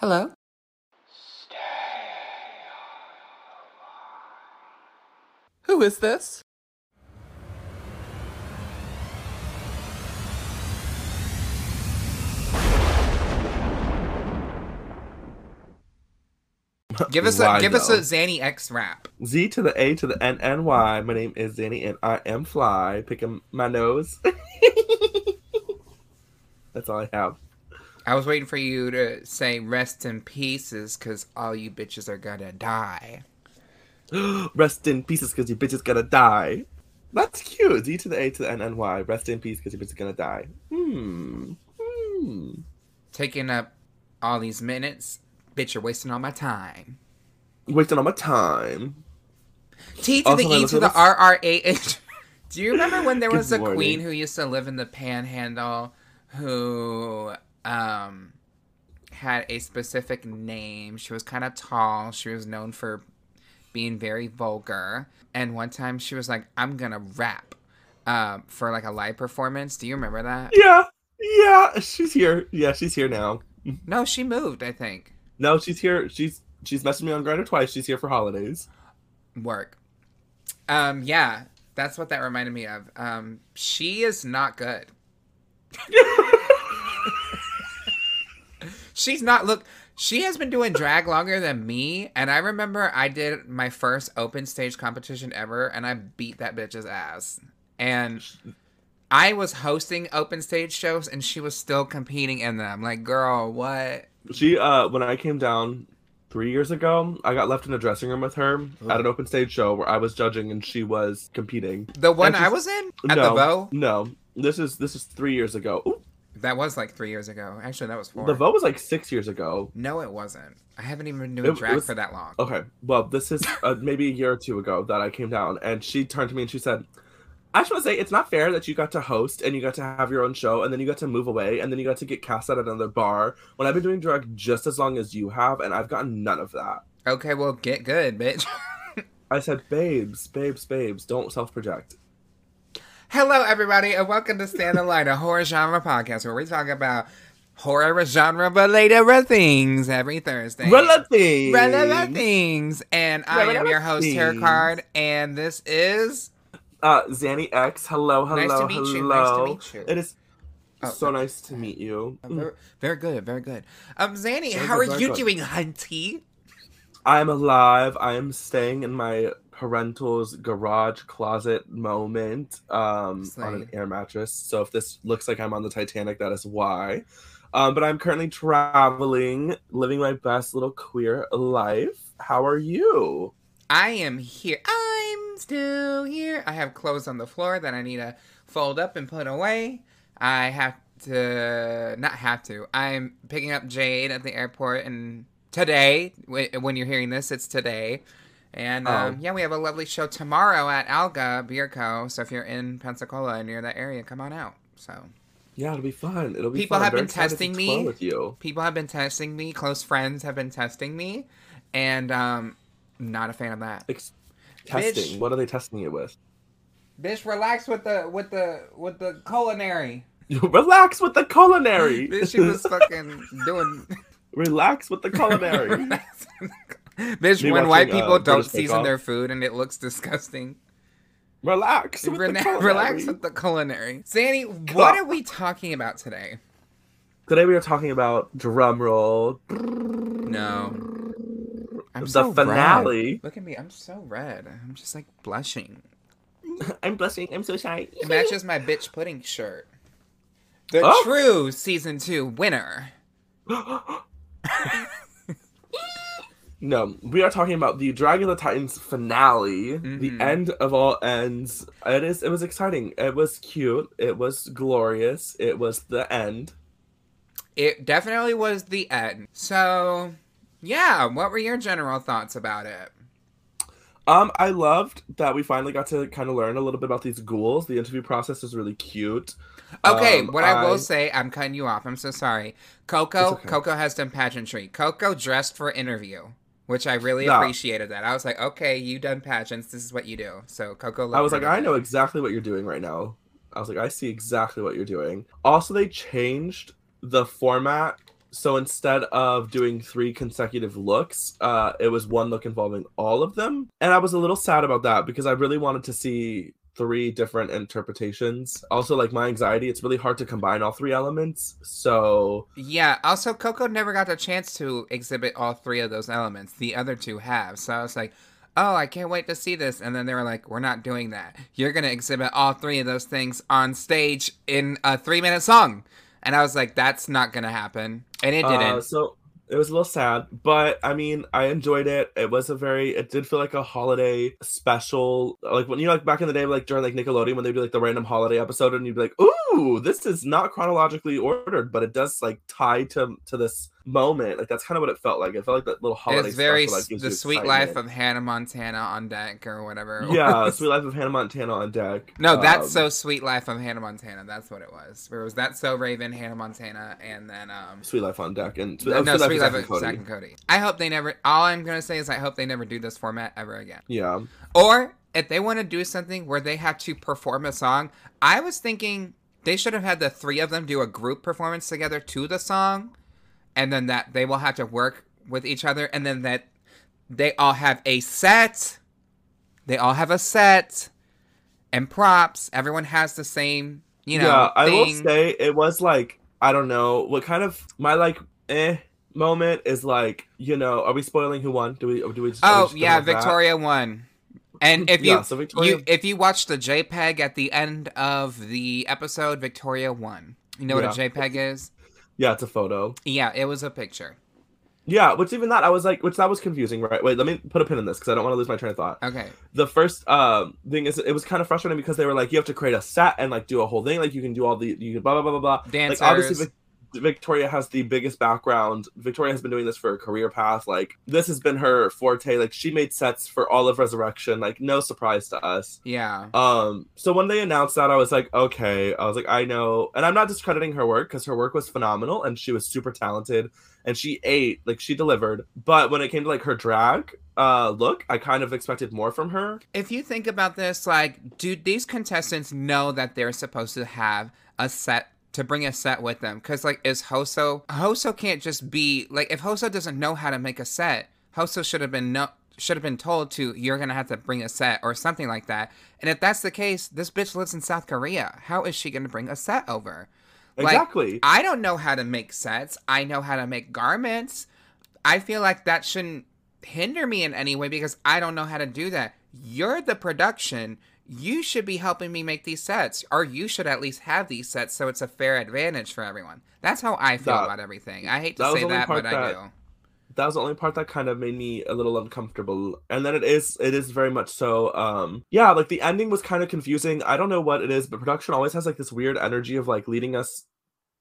Hello? Stay alive. Who is this? Give us a Zanny X rap. Z to the A to the N N Y. My name is Zanny and I am fly. Picking my nose. That's all I have. I was waiting for you to say rest in pieces because all you bitches are gonna die. Rest in pieces because you bitches gonna die. That's cute. Z to the A to the N N Y. Rest in peace because you bitches gonna die. Taking up all these minutes. Bitch, you're wasting all my time. T to also, the E to the R R A H. Do you remember when there was a queen who used to live in the Panhandle who had a specific name? She was kind of tall. She was known for being very vulgar. And one time she was like, I'm going to rap for like a live performance. Do you remember that? Yeah. Yeah. She's here. Yeah, she's here now. No, she moved, I think. No, she's here. She's messaged me on Grindr twice. She's here for holidays. Work. Yeah, that's what that reminded me of. She is not good. She's not. Look, she has been doing drag longer than me, and I remember I did my first open stage competition ever, and I beat that bitch's ass. And I was hosting open stage shows, and she was still competing in them. Like, girl, what? She, when I came down 3 years ago, I got left in a dressing room with her at an open stage show where I was judging and she was competing. The one I was in? At the Vogue? No. This is 3 years ago. Ooh. That was like 3 years ago. Actually, that was 4. The Vogue was like 6 years ago. No, it wasn't. I haven't even been doing drag for that long. Okay. Well, this is maybe a year or two ago that I came down and she turned to me and she said, I just want to say, it's not fair that you got to host and you got to have your own show and then you got to move away and then you got to get cast at another bar when I've been doing drag just as long as you have and I've gotten none of that. Okay, well, get good, bitch. I said, babes, don't self-project. Hello, everybody, and welcome to Stand in Light, a horror genre podcast where we talk about horror genre-related things every Thursday. Relevant things. And I am your host, Terra Card, and this is... Zanny X, hello. Nice to meet you. It is so nice to meet you. Very good. Zanny, how are you doing, hunty? I'm alive. I am staying in my parental's garage closet moment on an air mattress. So if this looks like I'm on the Titanic, that is why. But I'm currently traveling, living my best little queer life. How are you? I am here. I'm still here. I have clothes on the floor that I need to fold up and put away. I'm picking up Jade at the airport, and today, when you're hearing this, it's today. And yeah, we have a lovely show tomorrow at Alga Beer Co. So if you're in Pensacola and near that area, come on out. So yeah, it'll be fun. People have been testing me. Close friends have been testing me, and not a fan of that. Testing. Bitch, what are they testing you with? Bitch, relax with the culinary. Relax with the culinary. Bitch, she was fucking doing. Relax with the culinary. Bitch, when white people don't season their food and it looks disgusting. Relax with the culinary. Zanny, what are we talking about today? Today we are talking about drumroll. No. I'm so finale. Red. Look at me. I'm so red. I'm just like blushing. I'm blushing. I'm so shy. It matches my bitch pudding shirt. The true season 2 winner. No, we are talking about the Dragula Titans finale, the end of all ends. It was exciting. It was cute. It was glorious. It was the end. It definitely was the end. So... yeah, what were your general thoughts about it? I loved that we finally got to kind of learn a little bit about these ghouls. The interview process is really cute. Okay, what I will say, I'm cutting you off. I'm so sorry. Coco has done pageantry. Coco dressed for interview, which I really appreciated that. I was like, okay, you done pageants. This is what you do. So Coco. I was like, I know exactly what you're doing right now. I was like, I see exactly what you're doing. Also, they changed the format So instead of doing 3 consecutive looks, it was one look involving all of them. And I was a little sad about that because I really wanted to see 3 different interpretations. Also, like, my anxiety, it's really hard to combine all 3 elements. So yeah, also Coco never got the chance to exhibit all 3 of those elements. The other 2 have. So I was like, oh, I can't wait to see this. And then they were like, we're not doing that. You're going to exhibit all 3 of those things on stage in a 3-minute song. And I was like, that's not going to happen. And it didn't. So it was a little sad. But, I mean, I enjoyed it. It was a very... It did feel like a holiday special. Like, when you know, like, back in the day, like, during, like, Nickelodeon, when they do, like, the random holiday episode, and you'd be like, ooh, this is not chronologically ordered, but it does, like, tie to this moment. Like, that's kind of what it felt like. It felt like that little holiday special. It's very... Like, the Sweet Life of Hannah Montana on Deck or whatever. Yeah, Sweet Life of Hannah Montana on Deck. No, that's So Sweet Life of Hannah Montana. That's what it was. Where it was That's So Raven, Hannah Montana, and then... Sweet Life on Deck. And Sweet Life of Zack and Cody. I hope they never... All I'm going to say is I hope they never do this format ever again. Yeah. Or if they want to do something where they have to perform a song, I was thinking they should have had the 3 of them do a group performance together to the song. And then that they will have to work with each other. And then that they all have a set. They all have a set and props. Everyone has the same, you know, yeah, I will say it was like, I don't know, what kind of my like, moment is like, you know, are we spoiling who won? Do we just... Oh, yeah, Victoria won. And if if you watch the JPEG at the end of the episode, Victoria won. You know what a JPEG is? Yeah, it's a photo. Yeah, it was a picture. Yeah, which even that, I was like, which that was confusing, right? Wait, let me put a pin in this because I don't want to lose my train of thought. Okay. The first thing is, it was kind of frustrating because they were like, you have to create a set and like do a whole thing. Like you can do all the, you can blah, blah, blah, blah, blah. Dancers. Like, obviously, Victoria has the biggest background. Victoria has been doing this for her career path. Like, this has been her forte. Like, she made sets for all of Resurrection. Like, no surprise to us. Yeah. So when they announced that, I was like, okay. I was like, I know. And I'm not discrediting her work because her work was phenomenal and she was super talented and she ate. Like, she delivered. But when it came to, like, her drag look, I kind of expected more from her. If you think about this, like, do these contestants know that they're supposed to have a set to bring a set with them? Because, like, is Hoso can't just be, like, if Hoso doesn't know how to make a set, Hoso should have been told to, you're going to have to bring a set or something like that. And if that's the case, this bitch lives in South Korea. How is she going to bring a set over? Exactly. Like, I don't know how to make sets. I know how to make garments. I feel like that shouldn't hinder me in any way because I don't know how to do that. You're the production. You should be helping me make these sets, or you should at least have these sets so it's a fair advantage for everyone. That's how I feel about everything. I hate to say that, but I do. That was the only part that kind of made me a little uncomfortable. And then it is very much so, yeah, like the ending was kind of confusing. I don't know what it is, but production always has like this weird energy of like leading us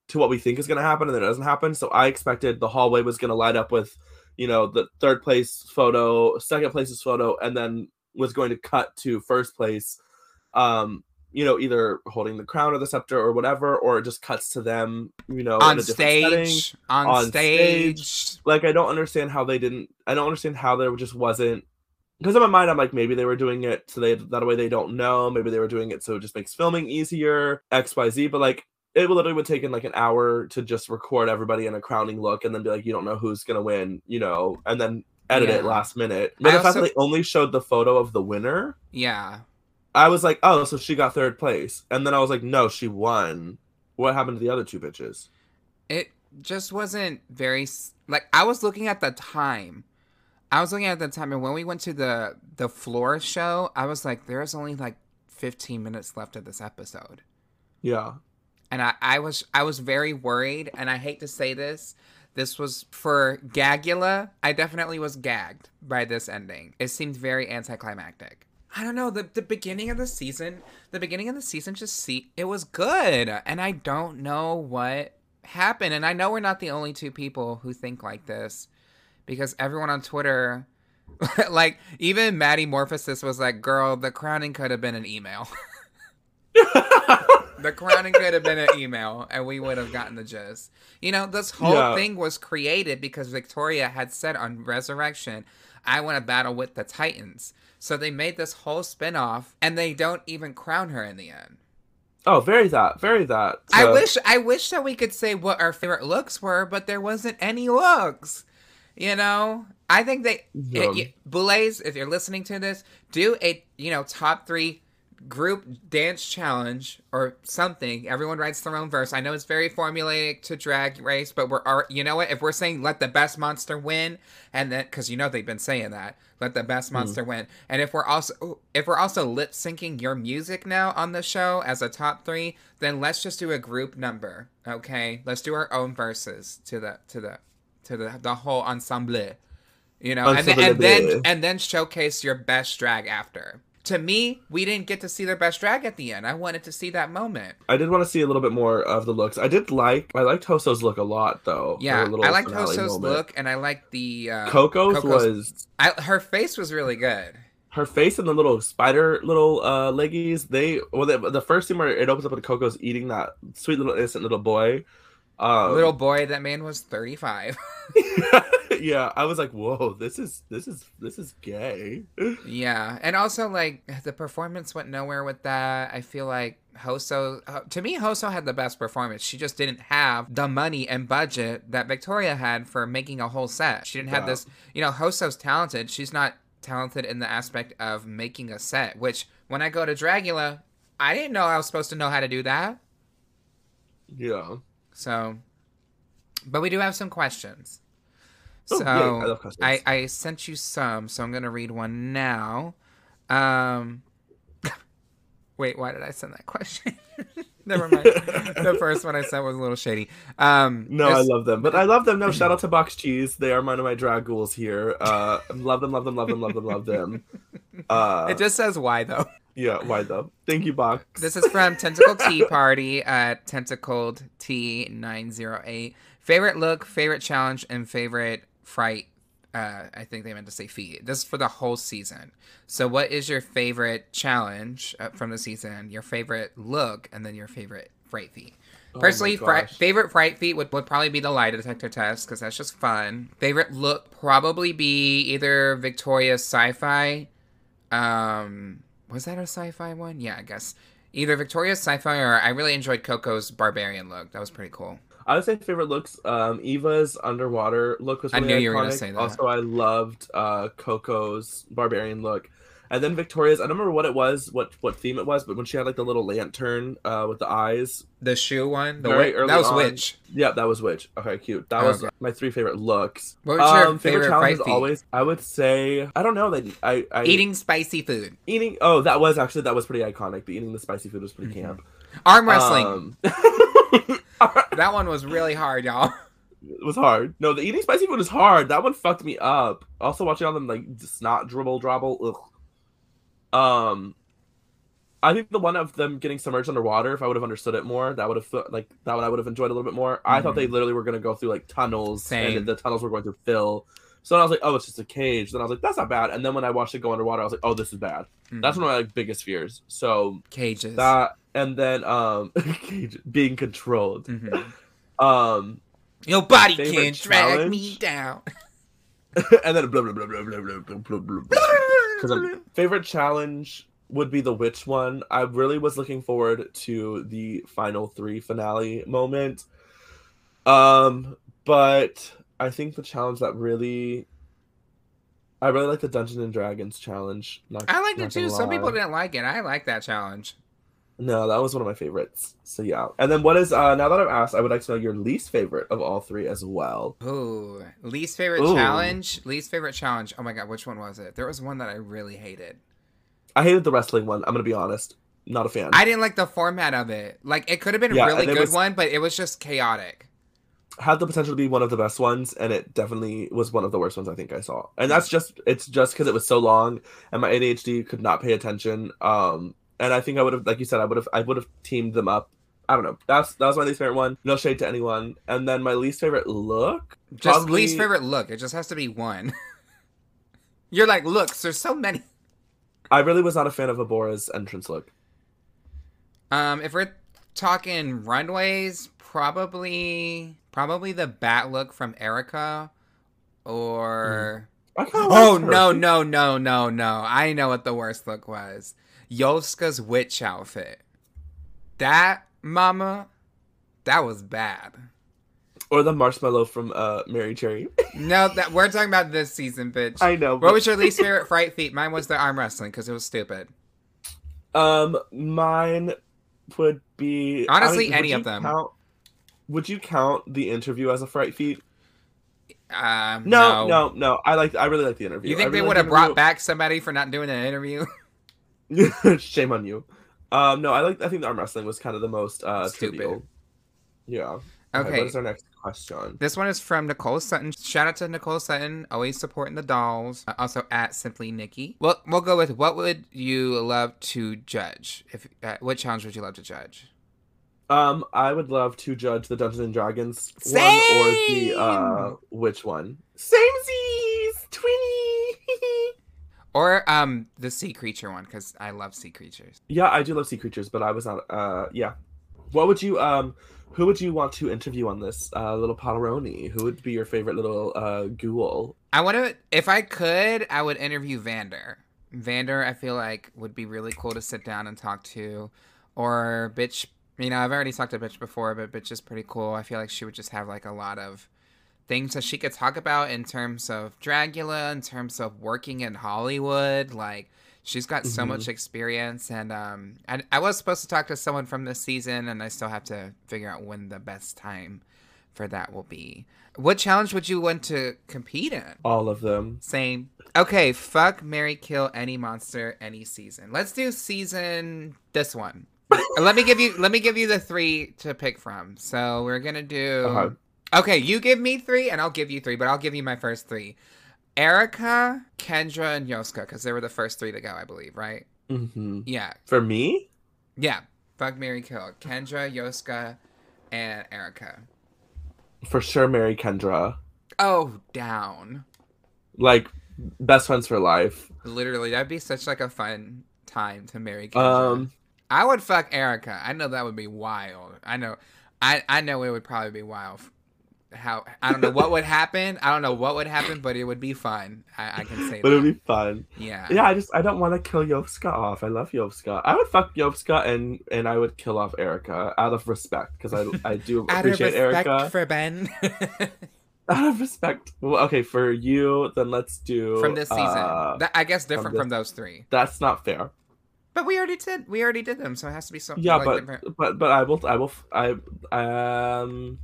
to what we think is going to happen and then it doesn't happen. So I expected the hallway was going to light up with, you know, the third place photo, second place's photo, and then was going to cut to first place, you know, either holding the crown or the scepter or whatever, or it just cuts to them, you know, on stage. On stage. Like, I don't understand how they didn't. I don't understand how there just wasn't. Because in my mind, I'm like, maybe they were doing it so that way they don't know. Maybe they were doing it so it just makes filming easier. X, Y, Z. But like, it literally would take in like an hour to just record everybody in a crowning look and then be like, you don't know who's gonna win, you know, and then edit it last minute. But the fact that they only showed the photo of the winner. Yeah. I was like, oh, so she got third place. And then I was like, no, she won. What happened to the other 2 bitches? It just wasn't very... Like, I was looking at the time. And when we went to the floor show, I was like, there's only like 15 minutes left of this episode. Yeah. And I was very worried. And I hate to say this. This was for Gagula. I definitely was gagged by this ending. It seemed very anticlimactic. I don't know. The beginning of the season it was good. And I don't know what happened. And I know we're not the only 2 people who think like this because everyone on Twitter, like even Maddie Morphosis was like, girl, the crowning could have been an email. The crowning could have been an email and we would have gotten the gist. You know, this whole thing was created because Victoria had said on Resurrection, I want to battle with the Titans. So they made this whole spinoff and they don't even crown her in the end. Oh, very that. So, I wish that we could say what our favorite looks were, but there wasn't any looks. You know, I think they, Boulez, if you're listening to this, do a, you know, top three group dance challenge or something. Everyone writes their own verse. I know it's very formulaic to Drag Race, but you know what? If we're saying let the best monster win, and then, because you know they've been saying that, let the best monster win. And if we're also lip syncing your music now on the show as a top three, then let's just do a group number. Okay, let's do our own verses to the whole ensemble, you know, and then showcase your best drag after. To me, we didn't get to see their best drag at the end. I wanted to see that moment. I did want to see a little bit more of the looks. I liked Hoso's look a lot, though. Yeah, I liked Hoso's look, and I liked the Coco's was. Her face was really good. Her face and the little spider leggies. The first scene where it opens up with Coco's eating that sweet little innocent little boy. Little boy, that man was 35. Yeah, I was like, whoa, this is gay. Yeah, and also, like, the performance went nowhere with that. I feel like Hoso had the best performance. She just didn't have the money and budget that Victoria had for making a whole set. She didn't have this, you know, Hoso's talented. She's not talented in the aspect of making a set, which when I go to Dragula, I didn't know I was supposed to know how to do that. Yeah. So, but we do have some questions. So yeah, I love questions. I sent you some, so I'm going to read one now. Wait, why did I send that question? Never mind. The first one I sent was a little shady. No, I love them. But I love them. No, shout out to Box Cheese. They are one of my drag ghouls here. Love them. It just says why, though. Yeah, why though? Thank you, Box. This is from Tentacle Tea Party at Tentacled T908. Favorite look, favorite challenge, and favorite fright. I think they meant to say feat. This is for the whole season. So what is your favorite challenge from the season, your favorite look, and then your favorite fright feat? Personally, favorite fright feat would probably be the lie detector test, because that's just fun. Favorite look probably be either Victoria's sci-fi. Was that a sci-fi one? Yeah, I guess. Either Victoria's sci-fi or I really enjoyed Coco's barbarian look. That was pretty cool. I would say favorite looks. Eva's underwater look was really iconic. I knew you were going to say that. Also, I loved Coco's barbarian look. And then Victoria's, I don't remember what it was, what theme it was, but when she had like the little lantern with the eyes. The shoe one? That was Witch. Yeah, that was Witch. Okay, cute. That was my three favorite looks. What was your favorite challenge is always, I would say, I don't know. Eating spicy food. That was pretty iconic. But eating the spicy food was pretty camp. Arm wrestling. That one was really hard, y'all. It was hard. No, the eating spicy food is hard. That one fucked me up. Also watching all them like snot dribble. Ugh. I think the one of them getting submerged underwater, if I would have understood it more, I would have enjoyed a little bit more. I thought they literally were going to go through like tunnels. Same. And the tunnels were going to fill. So then I was like, oh, it's just a cage. Then I was like, that's not bad. And then when I watched it go underwater, I was like, oh, this is bad. Mm-hmm. That's one of my like, biggest fears. So cages. That, and then being controlled. Mm-hmm. Your body can't drag me down. And then blah blah blah blah blah blah blah blah. Because my favorite challenge would be the witch one. I really was looking forward to the final three finale moment. But I think the challenge that I really like the Dungeons and Dragons challenge. I liked it too. Some people didn't like it. I like that challenge. No, that was one of my favorites. So yeah. And then what is now that I've asked, I would like to know your least favorite of all three as well. Ooh. Least favorite challenge. Oh my god, which one was it? There was one that I really hated. I hated the wrestling one, I'm gonna be honest. Not a fan. I didn't like the format of it. Like it could have been a really good one, but it was just chaotic. Had the potential to be one of the best ones, and it definitely was one of the worst ones I think I saw. And it's just because it was so long and my ADHD could not pay attention. And I think I would have, like you said, I would have teamed them up. I don't know. That was my least favorite one. No shade to anyone. And then my least favorite look. Least favorite look. It just has to be one. You're like, looks. There's so many. I really was not a fan of Abora's entrance look. If we're talking runways, probably the bat look from Erica, or no! I know what the worst look was. Yoska's witch outfit. That, mama, that was bad. Or the marshmallow from Mary Cherry. No, that we're talking about this season, bitch. I know. But... What was your least favorite fright feat? Mine was the arm wrestling because it was stupid. Mine would be honestly any of them. Would you count the interview as a fright feat? No. I really like the interview. You think they would have brought back somebody for not doing an interview? Shame on you. No, I think the arm wrestling was kind of the most stupid. Trivial. Yeah. Okay. What is our next question? This one is from Nicole Sutton. Shout out to Nicole Sutton, always supporting the dolls. Also at Simply Nikki. Well, we'll go with what would you love to judge? What challenge would you love to judge? I would love to judge the Dungeons and Dragons Same! One or the which one? Samesies, twinny. Or the sea creature one because I love sea creatures. Yeah, I do love sea creatures, but I was not. Yeah. What would you Who would you want to interview on this little potteroni? Who would be your favorite little ghoul? I want to, if I could, I would interview Vander. Vander, I feel like, would be really cool to sit down and talk to. Or Bitch, you know, I've already talked to Bitch before, but Bitch is pretty cool. I feel like she would just have, like, a lot of things that she could talk about in terms of Dragula, in terms of working in Hollywood, like... She's got so much experience, and I was supposed to talk to someone from this season, and I still have to figure out when the best time for that will be. What challenge would you want to compete in? All of them. Same. Okay, fuck, marry, kill any monster, any season. Let's do this one. Let me give you the three to pick from. So we're gonna do. Okay, you give me three, and I'll give you three, but I'll give you my first three. Erica, Kendra, and Yoska, because they were the first three to go, I believe, right? Mm-hmm. Yeah. For me? Yeah. Fuck, marry, kill. Kendra, Yoska, and Erica. For sure, marry Kendra. Oh, down. Like, best friends for life. Literally, that'd be such, like, a fun time to marry Kendra. I would fuck Erica. I know that would be wild. I know it would probably be wild. I don't know what would happen. But it would be fun. I can say that. But it would be fun. Yeah. Yeah, I don't want to kill Yoska off. I love Yoska. I would fuck Yoska and I would kill off Erica out of respect because I do appreciate Erica. Out of respect for Ben. Out of respect. Well, okay, for you, then let's do from this season. I guess different from those three. That's not fair. But we already did them, so it has to be something. Yeah, like, but different. But I will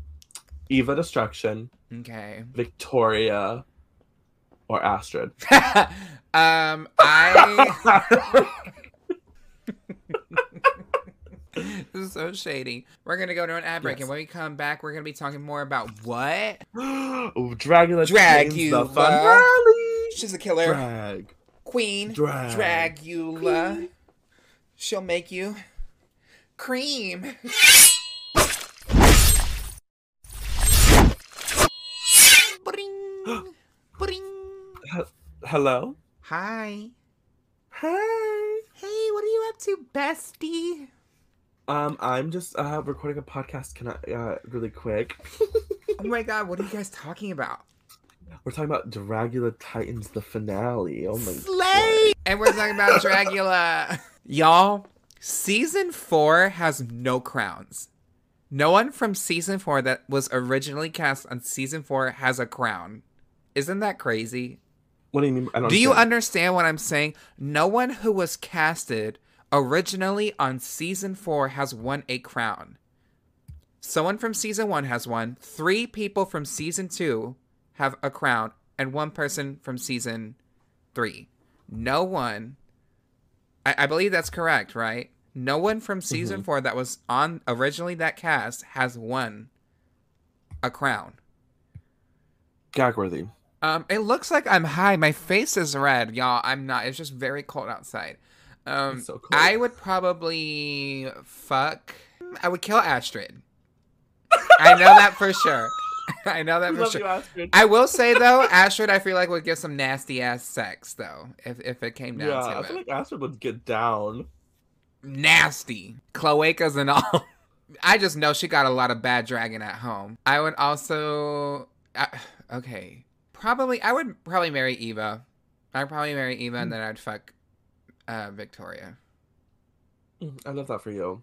Eva Destruction. Okay. Victoria or Astrid. This is so shady. We're going to go to an ad break, and when we come back, we're going to be talking more about what? Dragula. The fun. She's a killer. Queen. Dragula. Queen. She'll make you cream. Hello? Hi. Hi. Hey, what are you up to, bestie? I'm just recording a podcast. Can I really quick? Oh my god, what are you guys talking about? We're talking about Dragula Titans, the finale. Oh my Slay! God. And we're talking about Dragula. Y'all, season 4 has no crowns. No one from season 4 that was originally cast on season 4 has a crown. Isn't that crazy? What do you mean? Do you understand what I'm saying? No one who was casted originally on season 4 has won a crown. Someone from season 1 has one. 3 people from season 2 have a crown, and 1 person from season 3. No one. I believe that's correct, right? No one from season 4 that was on originally that cast has won a crown. Gagworthy. It looks like I'm high. My face is red, y'all. I'm not. It's just very cold outside. It's so cold. I would probably fuck. I would kill Astrid. I know that for sure. You, Astrid. I will say though, Astrid, I feel like would give some nasty ass sex though, if it came down to it. Yeah, I feel like Astrid would get down. Nasty cloacas and all. I just know she got a lot of bad dragon at home. I would also. Okay. I would probably marry Eva. I'd probably marry Eva, and then I'd fuck Victoria. I love that for you.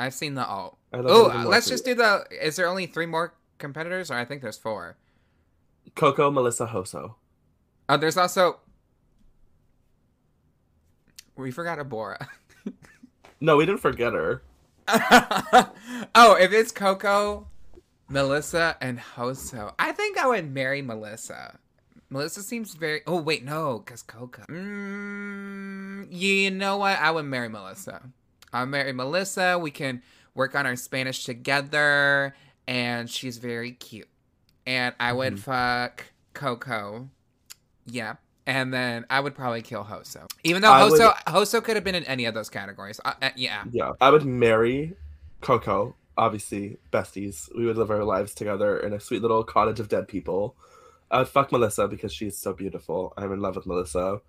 I've seen the alt. Oh, let's just do the... Is there only 3 more competitors? Or I think there's 4. Coco, Melissa, Hoso. Oh, there's also... We forgot Abora. No, we didn't forget her. Oh, if it's Coco, Melissa, and Hoso. I think I would marry Melissa. Melissa seems very... Oh, wait, no, because Coco. You know what? I would marry Melissa. I'll marry Melissa. We can work on our Spanish together. And she's very cute. And I would fuck Coco. Yeah. And then I would probably kill Hoso. Even though Hoso could have been in any of those categories. Yeah. Yeah. I would marry Coco. Obviously, besties. We would live our lives together in a sweet little cottage of dead people. I would fuck Melissa because she's so beautiful. I'm in love with Melissa.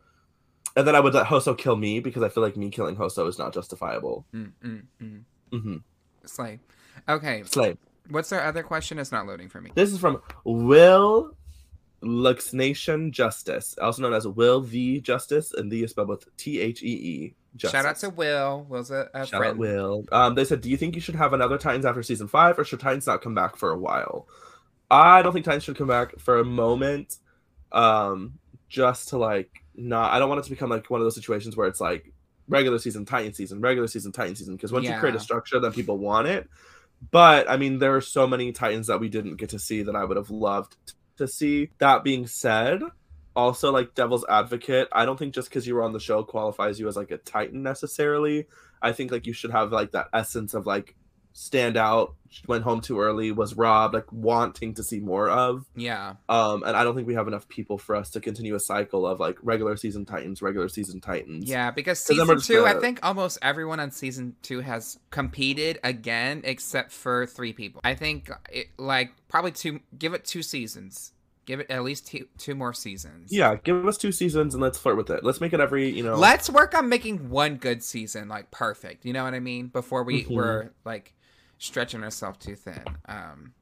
And then I would let Hoso kill me because I feel like me killing Hoso is not justifiable. Slay. Okay. Slay. What's our other question? It's not loading for me. This is from Will Luxnation Justice, also known as Will V Justice, and the is spelled with THEE. Justice. Shout out to Will. Will's a friend. Shout out Will. They said, do you think you should have another Titans after season 5, or should Titans not come back for a while? I don't think Titans should come back for a moment, just to like not. I don't want it to become like one of those situations where it's like regular season, Titan season, regular season, Titan season. Because once you create a structure, then people want it. But I mean, there are so many Titans that we didn't get to see that I would have loved to see. That being said, also like devil's advocate, I don't think just because you were on the show qualifies you as like a Titan necessarily. I think like you should have like that essence of like stand out, went home too early, was robbed, like wanting to see more of. Yeah. And I don't think we have enough people for us to continue a cycle of like regular season Titans, regular season Titans. Yeah, because season 2, I think almost everyone on season 2 has competed again, except for 3 people. I think it, like probably 2, give it 2 seasons. Give it at least 2 more seasons. Yeah, give us 2 seasons and let's flirt with it. Let's make it every, you know. Let's work on making 1 good season, like perfect. You know what I mean? Before we were like stretching ourselves too thin.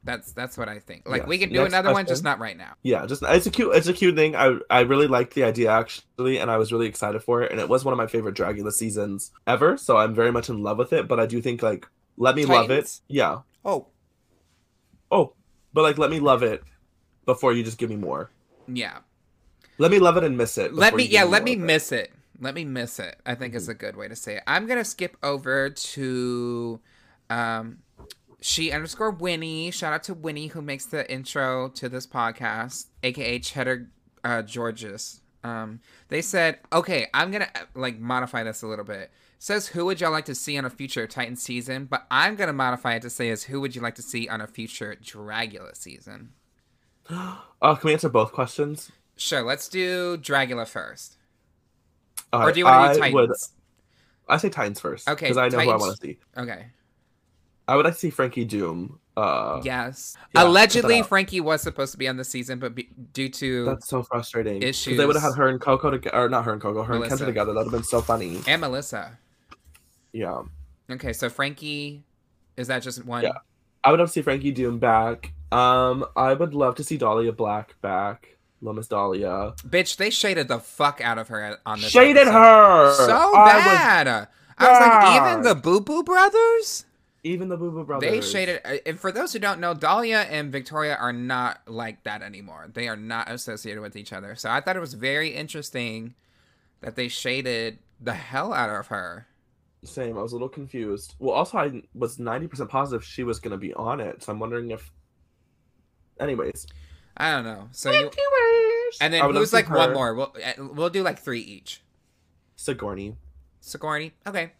That's what I think. Like we can do another one, just not right now. Yeah, just it's a cute thing. I really liked the idea actually, and I was really excited for it. And it was one of my favorite Dragula seasons ever. So I'm very much in love with it. But I do think like let me love it. Yeah. Oh, but like let me love it before you just give me more. Yeah. Let me love it and miss it. Let me miss it. I think is a good way to say it. I'm gonna skip over to She_Winnie. Shout out to Winnie, who makes the intro to this podcast, aka Cheddar Georges. They said, okay, I'm gonna like modify this a little bit. It says, who would y'all like to see on a future Titan season? But I'm gonna modify it to say, is who would you like to see on a future Dragula season? Oh, can we answer both questions? Sure, let's do Dragula first. Or do you want to do Titans? I say Titans first. Okay, because I know who I want to see. Okay. I would like to see Frankie Doom. Yes. Yeah, allegedly, Frankie was supposed to be on the season, but due to that's so frustrating issues, they would have had her and Coco together, or not her and Coco, her Melissa. And Kendra together. That would have been so funny. And Melissa. Yeah. Okay, so Frankie, is that just one? Yeah. I would love to see Frankie Doom back. I would love to see Dahlia Black back. Miss Dahlia. Bitch, they shaded the fuck out of her on this. Shaded her so bad. I was like, even the Boo Boo Brothers. Even the Boo Boo Brothers. They shaded, and for those who don't know, Dahlia and Victoria are not like that anymore. They are not associated with each other. So I thought it was very interesting that they shaded the hell out of her. Same. I was a little confused. Well, also I was 90% positive she was going to be on it. So I'm wondering if. Anyways. I don't know. So and then who's like one more? We'll do like 3 each. Sigourney. Okay.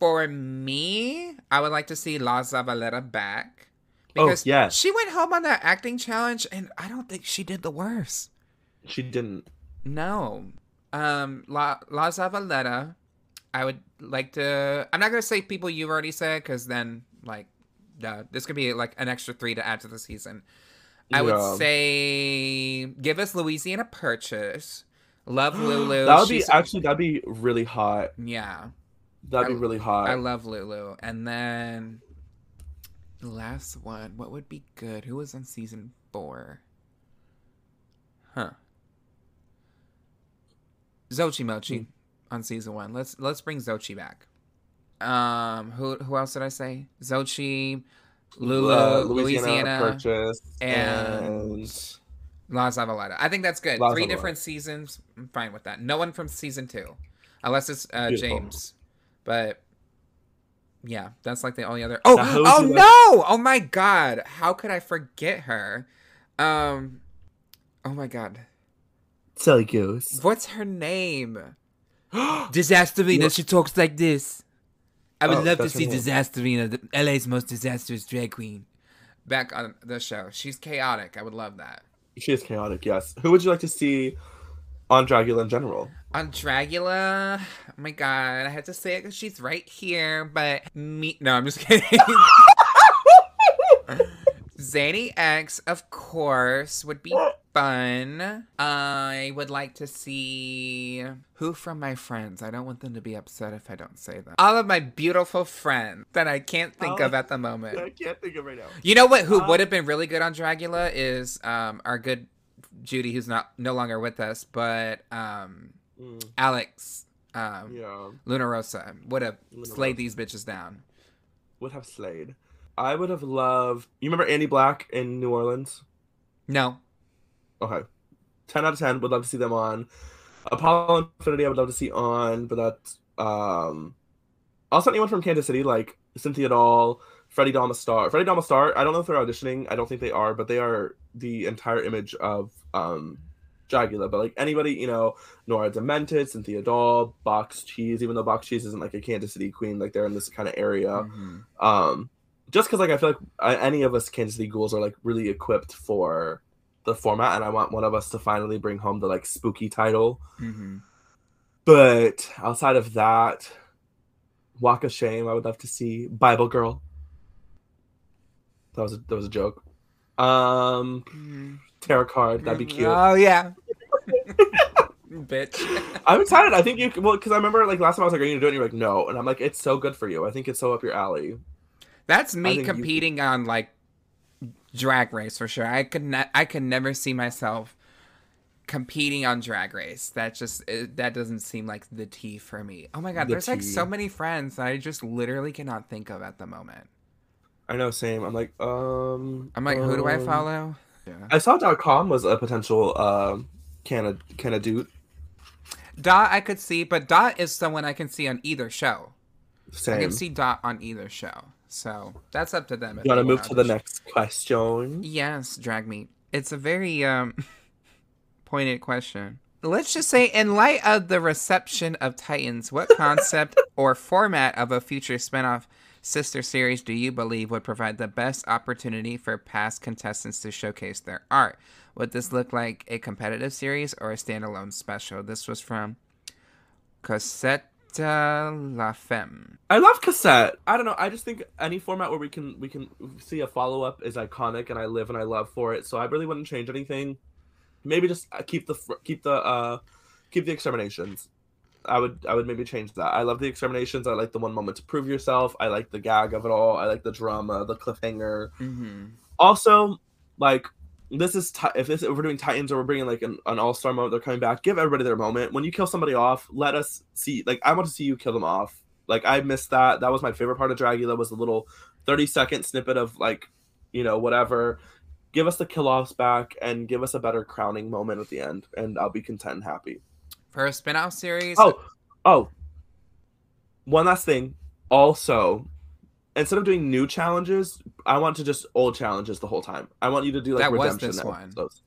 For me, I would like to see La Zavaleta back. Because she went home on that acting challenge, and I don't think she did the worst. She didn't. No. La Zavaleta, I would like to... I'm not going to say people you've already said, because then, like, this could be like an extra 3 to add to the season. I would say give us Louisiana Purchase. Love Lulu. That'd be really hot. Yeah. That'd be really hot. I love Lulu. And then the last one. What would be good? Who was on season 4? Huh. Xochi Mochi on season 1. Let's bring Xochi back. Who else did I say? Xochi, Louisiana Purchase, and La Zavaleta. I think that's good. Three different seasons. I'm fine with that. No one from season 2, unless it's James. But yeah, that's like the only other. Oh no! Oh my God! How could I forget her? Oh my God. Silly goose. What's her name? Disasterina. What? She talks like this. I would love to see Disasterina, LA's most disastrous drag queen, back on the show. She's chaotic. I would love that. She is chaotic, yes. Who would you like to see on Dragula in general? On Dragula? Oh my God. I had to say it because she's right here, but me. No, I'm just kidding. Zanny X, of course, would be fun. I would like to see who from my friends. I don't want them to be upset if I don't say them. All of my beautiful friends that I can't think of at the moment. I can't think of right now. You know what? Who would have been really good on Dragula is our good Judy, who's no longer with us, but Alex, Luna Rosa would have slayed these bitches down. Would have slayed. I would have loved... You remember Annie Black in New Orleans? No. Okay. 10 out of 10. Would love to see them on. Apollo Infinity I would love to see on, but that's... Also anyone from Kansas City, like Cynthia Dahl, Freddie Dalmastar. Freddie Dalmastar, I don't know if they're auditioning. I don't think they are, but they are the entire image of Dragula. But like anybody, you know, Nora Demented, Cynthia Dahl, Box Cheese, even though Box Cheese isn't like a Kansas City queen, like they're in this kind of area. Mm-hmm. Just because, like, I feel like any of us Kansas City ghouls are, like, really equipped for the format, and I want one of us to finally bring home the, like, spooky title. Mm-hmm. But outside of that, Walk of Shame, I would love to see. Bible Girl. That was a joke. Terra Card, that'd be cute. Oh, yeah. Bitch. I'm excited. I think because I remember, like, last time I was like, are you going to do it? And you're like, no. And I'm like, it's so good for you. I think it's so up your alley. That's me competing on, like, Drag Race for sure. I could never see myself competing on Drag Race. That doesn't seem like the tea for me. Oh my God, there's like so many friends that I just literally cannot think of at the moment. I know, same. I'm like, who do I follow? Yeah. I saw .com was a potential can of dude. Dot I could see, but Dot is someone I can see on either show. Same. I can see Dot on either show. So that's up to them. You want to move to the next question? Yes, drag me. It's a very pointed question. Let's just say, in light of the reception of Titans, what concept or format of a future spinoff sister series do you believe would provide the best opportunity for past contestants to showcase their art? Would this look like a competitive series or a standalone special? This was from Cosette. La Femme. I love Cassette. I don't know. I just think any format where we can see a follow-up is iconic, and I live and I love for it. So I really wouldn't change anything. Maybe just keep the exterminations. I would maybe change that. I love the exterminations. I like the one moment to prove yourself. I like the gag of it all. I like the drama, the cliffhanger. Mm-hmm. Also, like. If we're doing Titans or we're bringing like an all-star moment, they're coming back, give everybody their moment. When you kill somebody off, let us see. Like, I want to see you kill them off. Like, I missed that. That was my favorite part of Dragula, was a little 30-second snippet of like, you know, whatever. Give us the kill-offs back and give us a better crowning moment at the end, and I'll be content and happy. For a spin-off series? Oh. One last thing. Also, instead of doing new challenges, I want to just old challenges the whole time. I want you to do like redemption. That was this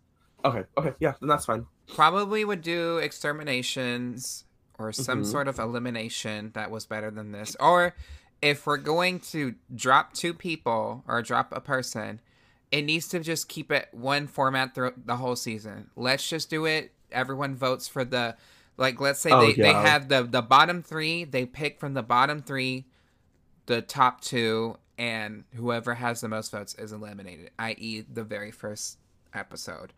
one. Okay, yeah, then that's fine. Probably would do exterminations or some sort of elimination that was better than this. Or if we're going to drop two people or drop a person, it needs to just keep it one format throughout the whole season. Let's just do it. Everyone votes for the, like, let's say they have the bottom three. They pick from the bottom three the top two, and whoever has the most votes is eliminated, i.e. the very first episode.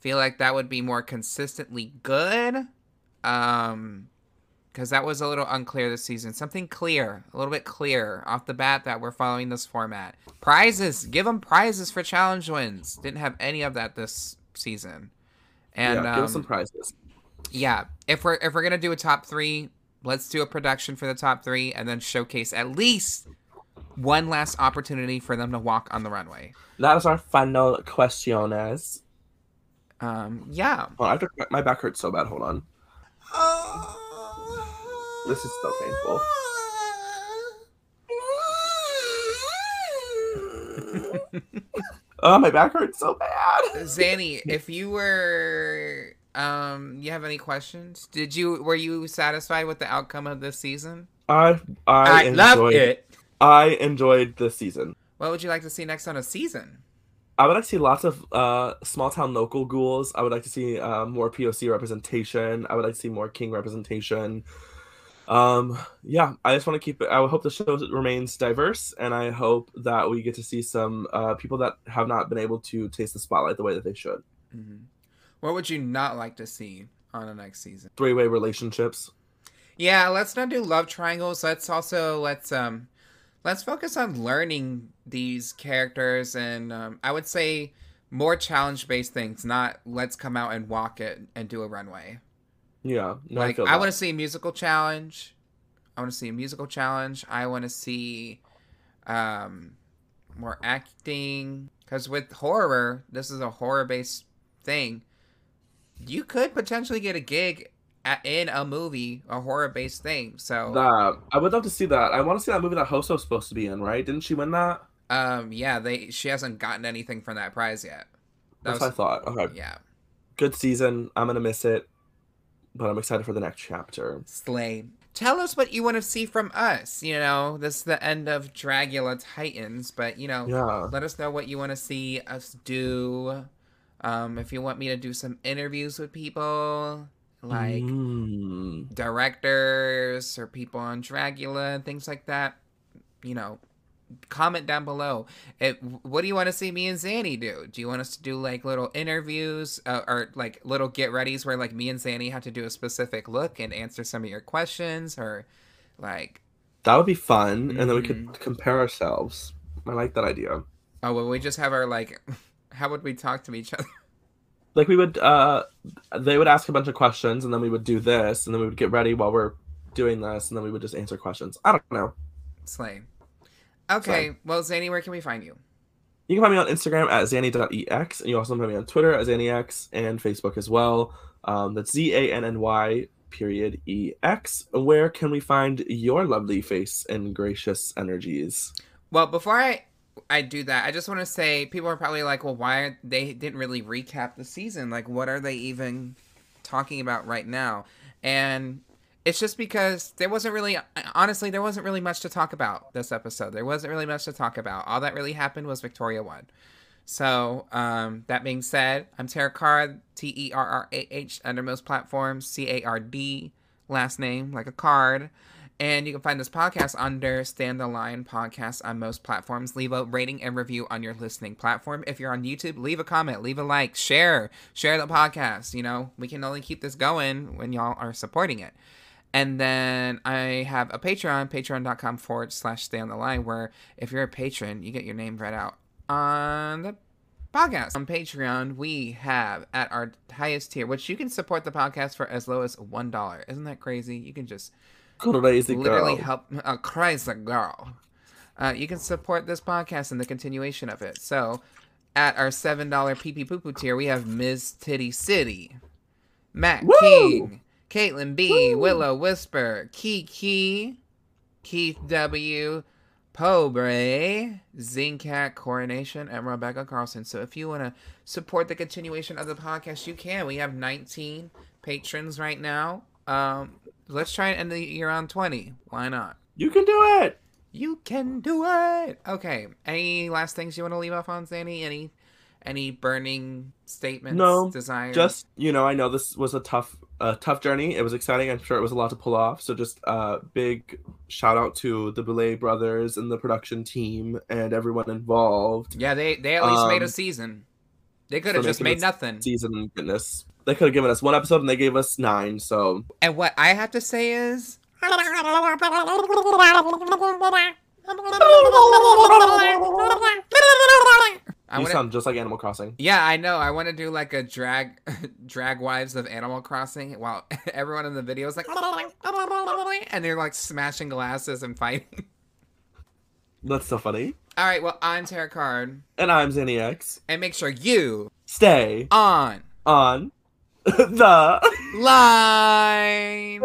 Feel like that would be more consistently good, because that was a little unclear this season. Something clear, a little bit clear off the bat that we're following this format. Prizes, give them prizes for challenge wins. Didn't have any of that this season. And give us some prizes. Yeah, if we're gonna do a top three, Let's do a production for the top three and then showcase at least one last opportunity for them to walk on the runway. That is our final questiones. Yeah. Oh, I have to, my back hurts so bad. Hold on. This is so painful. Oh, my back hurts so bad. Zanny, if you were... you have any questions? Were you satisfied with the outcome of this season? I loved it. I enjoyed the season. What would you like to see next on a season? I would like to see lots of small town local ghouls. I would like to see more POC representation. I would like to see more King representation. Yeah, I just want to keep it. I hope the show remains diverse, and I hope that we get to see some people that have not been able to taste the spotlight the way that they should. Mm-hmm. What would you not like to see on the next season? Three-way relationships. Yeah, let's not do love triangles. Let's focus on learning these characters, and I would say more challenge-based things. Not let's come out and walk it and do a runway. Yeah, no, like I want to see a musical challenge. I want to see more acting, because with horror, this is a horror-based thing. You could potentially get a gig in a movie, a horror-based thing. So I would love to see that. I want to see that movie that Hoso's supposed to be in, right? Didn't she win that? Yeah. She hasn't gotten anything from that prize yet. That's what I thought. Okay. Yeah. Good season. I'm gonna miss it, but I'm excited for the next chapter. Slay. Tell us what you want to see from us. You know, this is the end of Dragula Titans, but you know, yeah. Let us know what you want to see us do. If you want me to do some interviews with people, like directors or people on Dragula and things like that, you know, comment down below. What do you want to see me and Zanny do? Do you want us to do like little interviews or like little get readies where like me and Zanny have to do a specific look and answer some of your questions, or like... That would be fun. Mm-hmm. And then we could compare ourselves. I like that idea. Oh, well, we just have our like... How would we talk to each other? Like we would, they would ask a bunch of questions, and then we would do this, and then we would get ready while we're doing this, and then we would just answer questions. I don't know. Slay. Okay, well, Zanny, where can we find you? You can find me on Instagram at zanny.ex, and you also find me on Twitter at zannyx, and Facebook as well. That's ZANNY.EX. Where can we find your lovely face and gracious energies? Well, before I do that, I just want to say people are probably like, well, why they didn't really recap the season? Like, what are they even talking about right now? And it's just because there wasn't really much to talk about this episode. There wasn't really much to talk about. All that really happened was Victoria won. So, that being said, I'm Terra Card, TERRAH under most platforms, CARD, last name, like a card. And you can find this podcast under Stand in Light podcast on most platforms. Leave a rating and review on your listening platform. If you're on YouTube, leave a comment, leave a like, share the podcast. You know, we can only keep this going when y'all are supporting it. And then I have a Patreon, patreon.com/StayOnTheLine, where if you're a patron, you get your name read out on the podcast. On Patreon, we have at our highest tier, which you can support the podcast for as low as $1. Isn't that crazy? You can just... Crazy girl. Literally help a crazy girl. You can support this podcast and the continuation of it. So, at our $7 pee pee poo poo tier, we have Ms. Titty City, Matt Woo! King, Caitlin B, Woo! Willow Whisper, Kiki, Keith W, Pobre, Zincat, Coronation, and Rebecca Carlson. So, if you want to support the continuation of the podcast, you can. We have 19 patrons right now. Let's try and end the year on 20. Why not? You can do it! You can do it! Okay. Any last things you want to leave off on, Zanny? Any burning statements? No. Desires? Just, you know, I know this was a tough journey. It was exciting. I'm sure it was a lot to pull off. So just big shout out to the Boulay brothers and the production team and everyone involved. Yeah, they at least made a season. They could have just made nothing. Season goodness. They could have given us one episode, and they gave us 9, so... And what I have to say is... You sound just like Animal Crossing. Yeah, I know. I want to do like a drag wives of Animal Crossing while everyone in the video is like, and they're like smashing glasses and fighting. That's so funny. All right, well, I'm Terra Card. And I'm Zanny X. And make sure you stay on the line.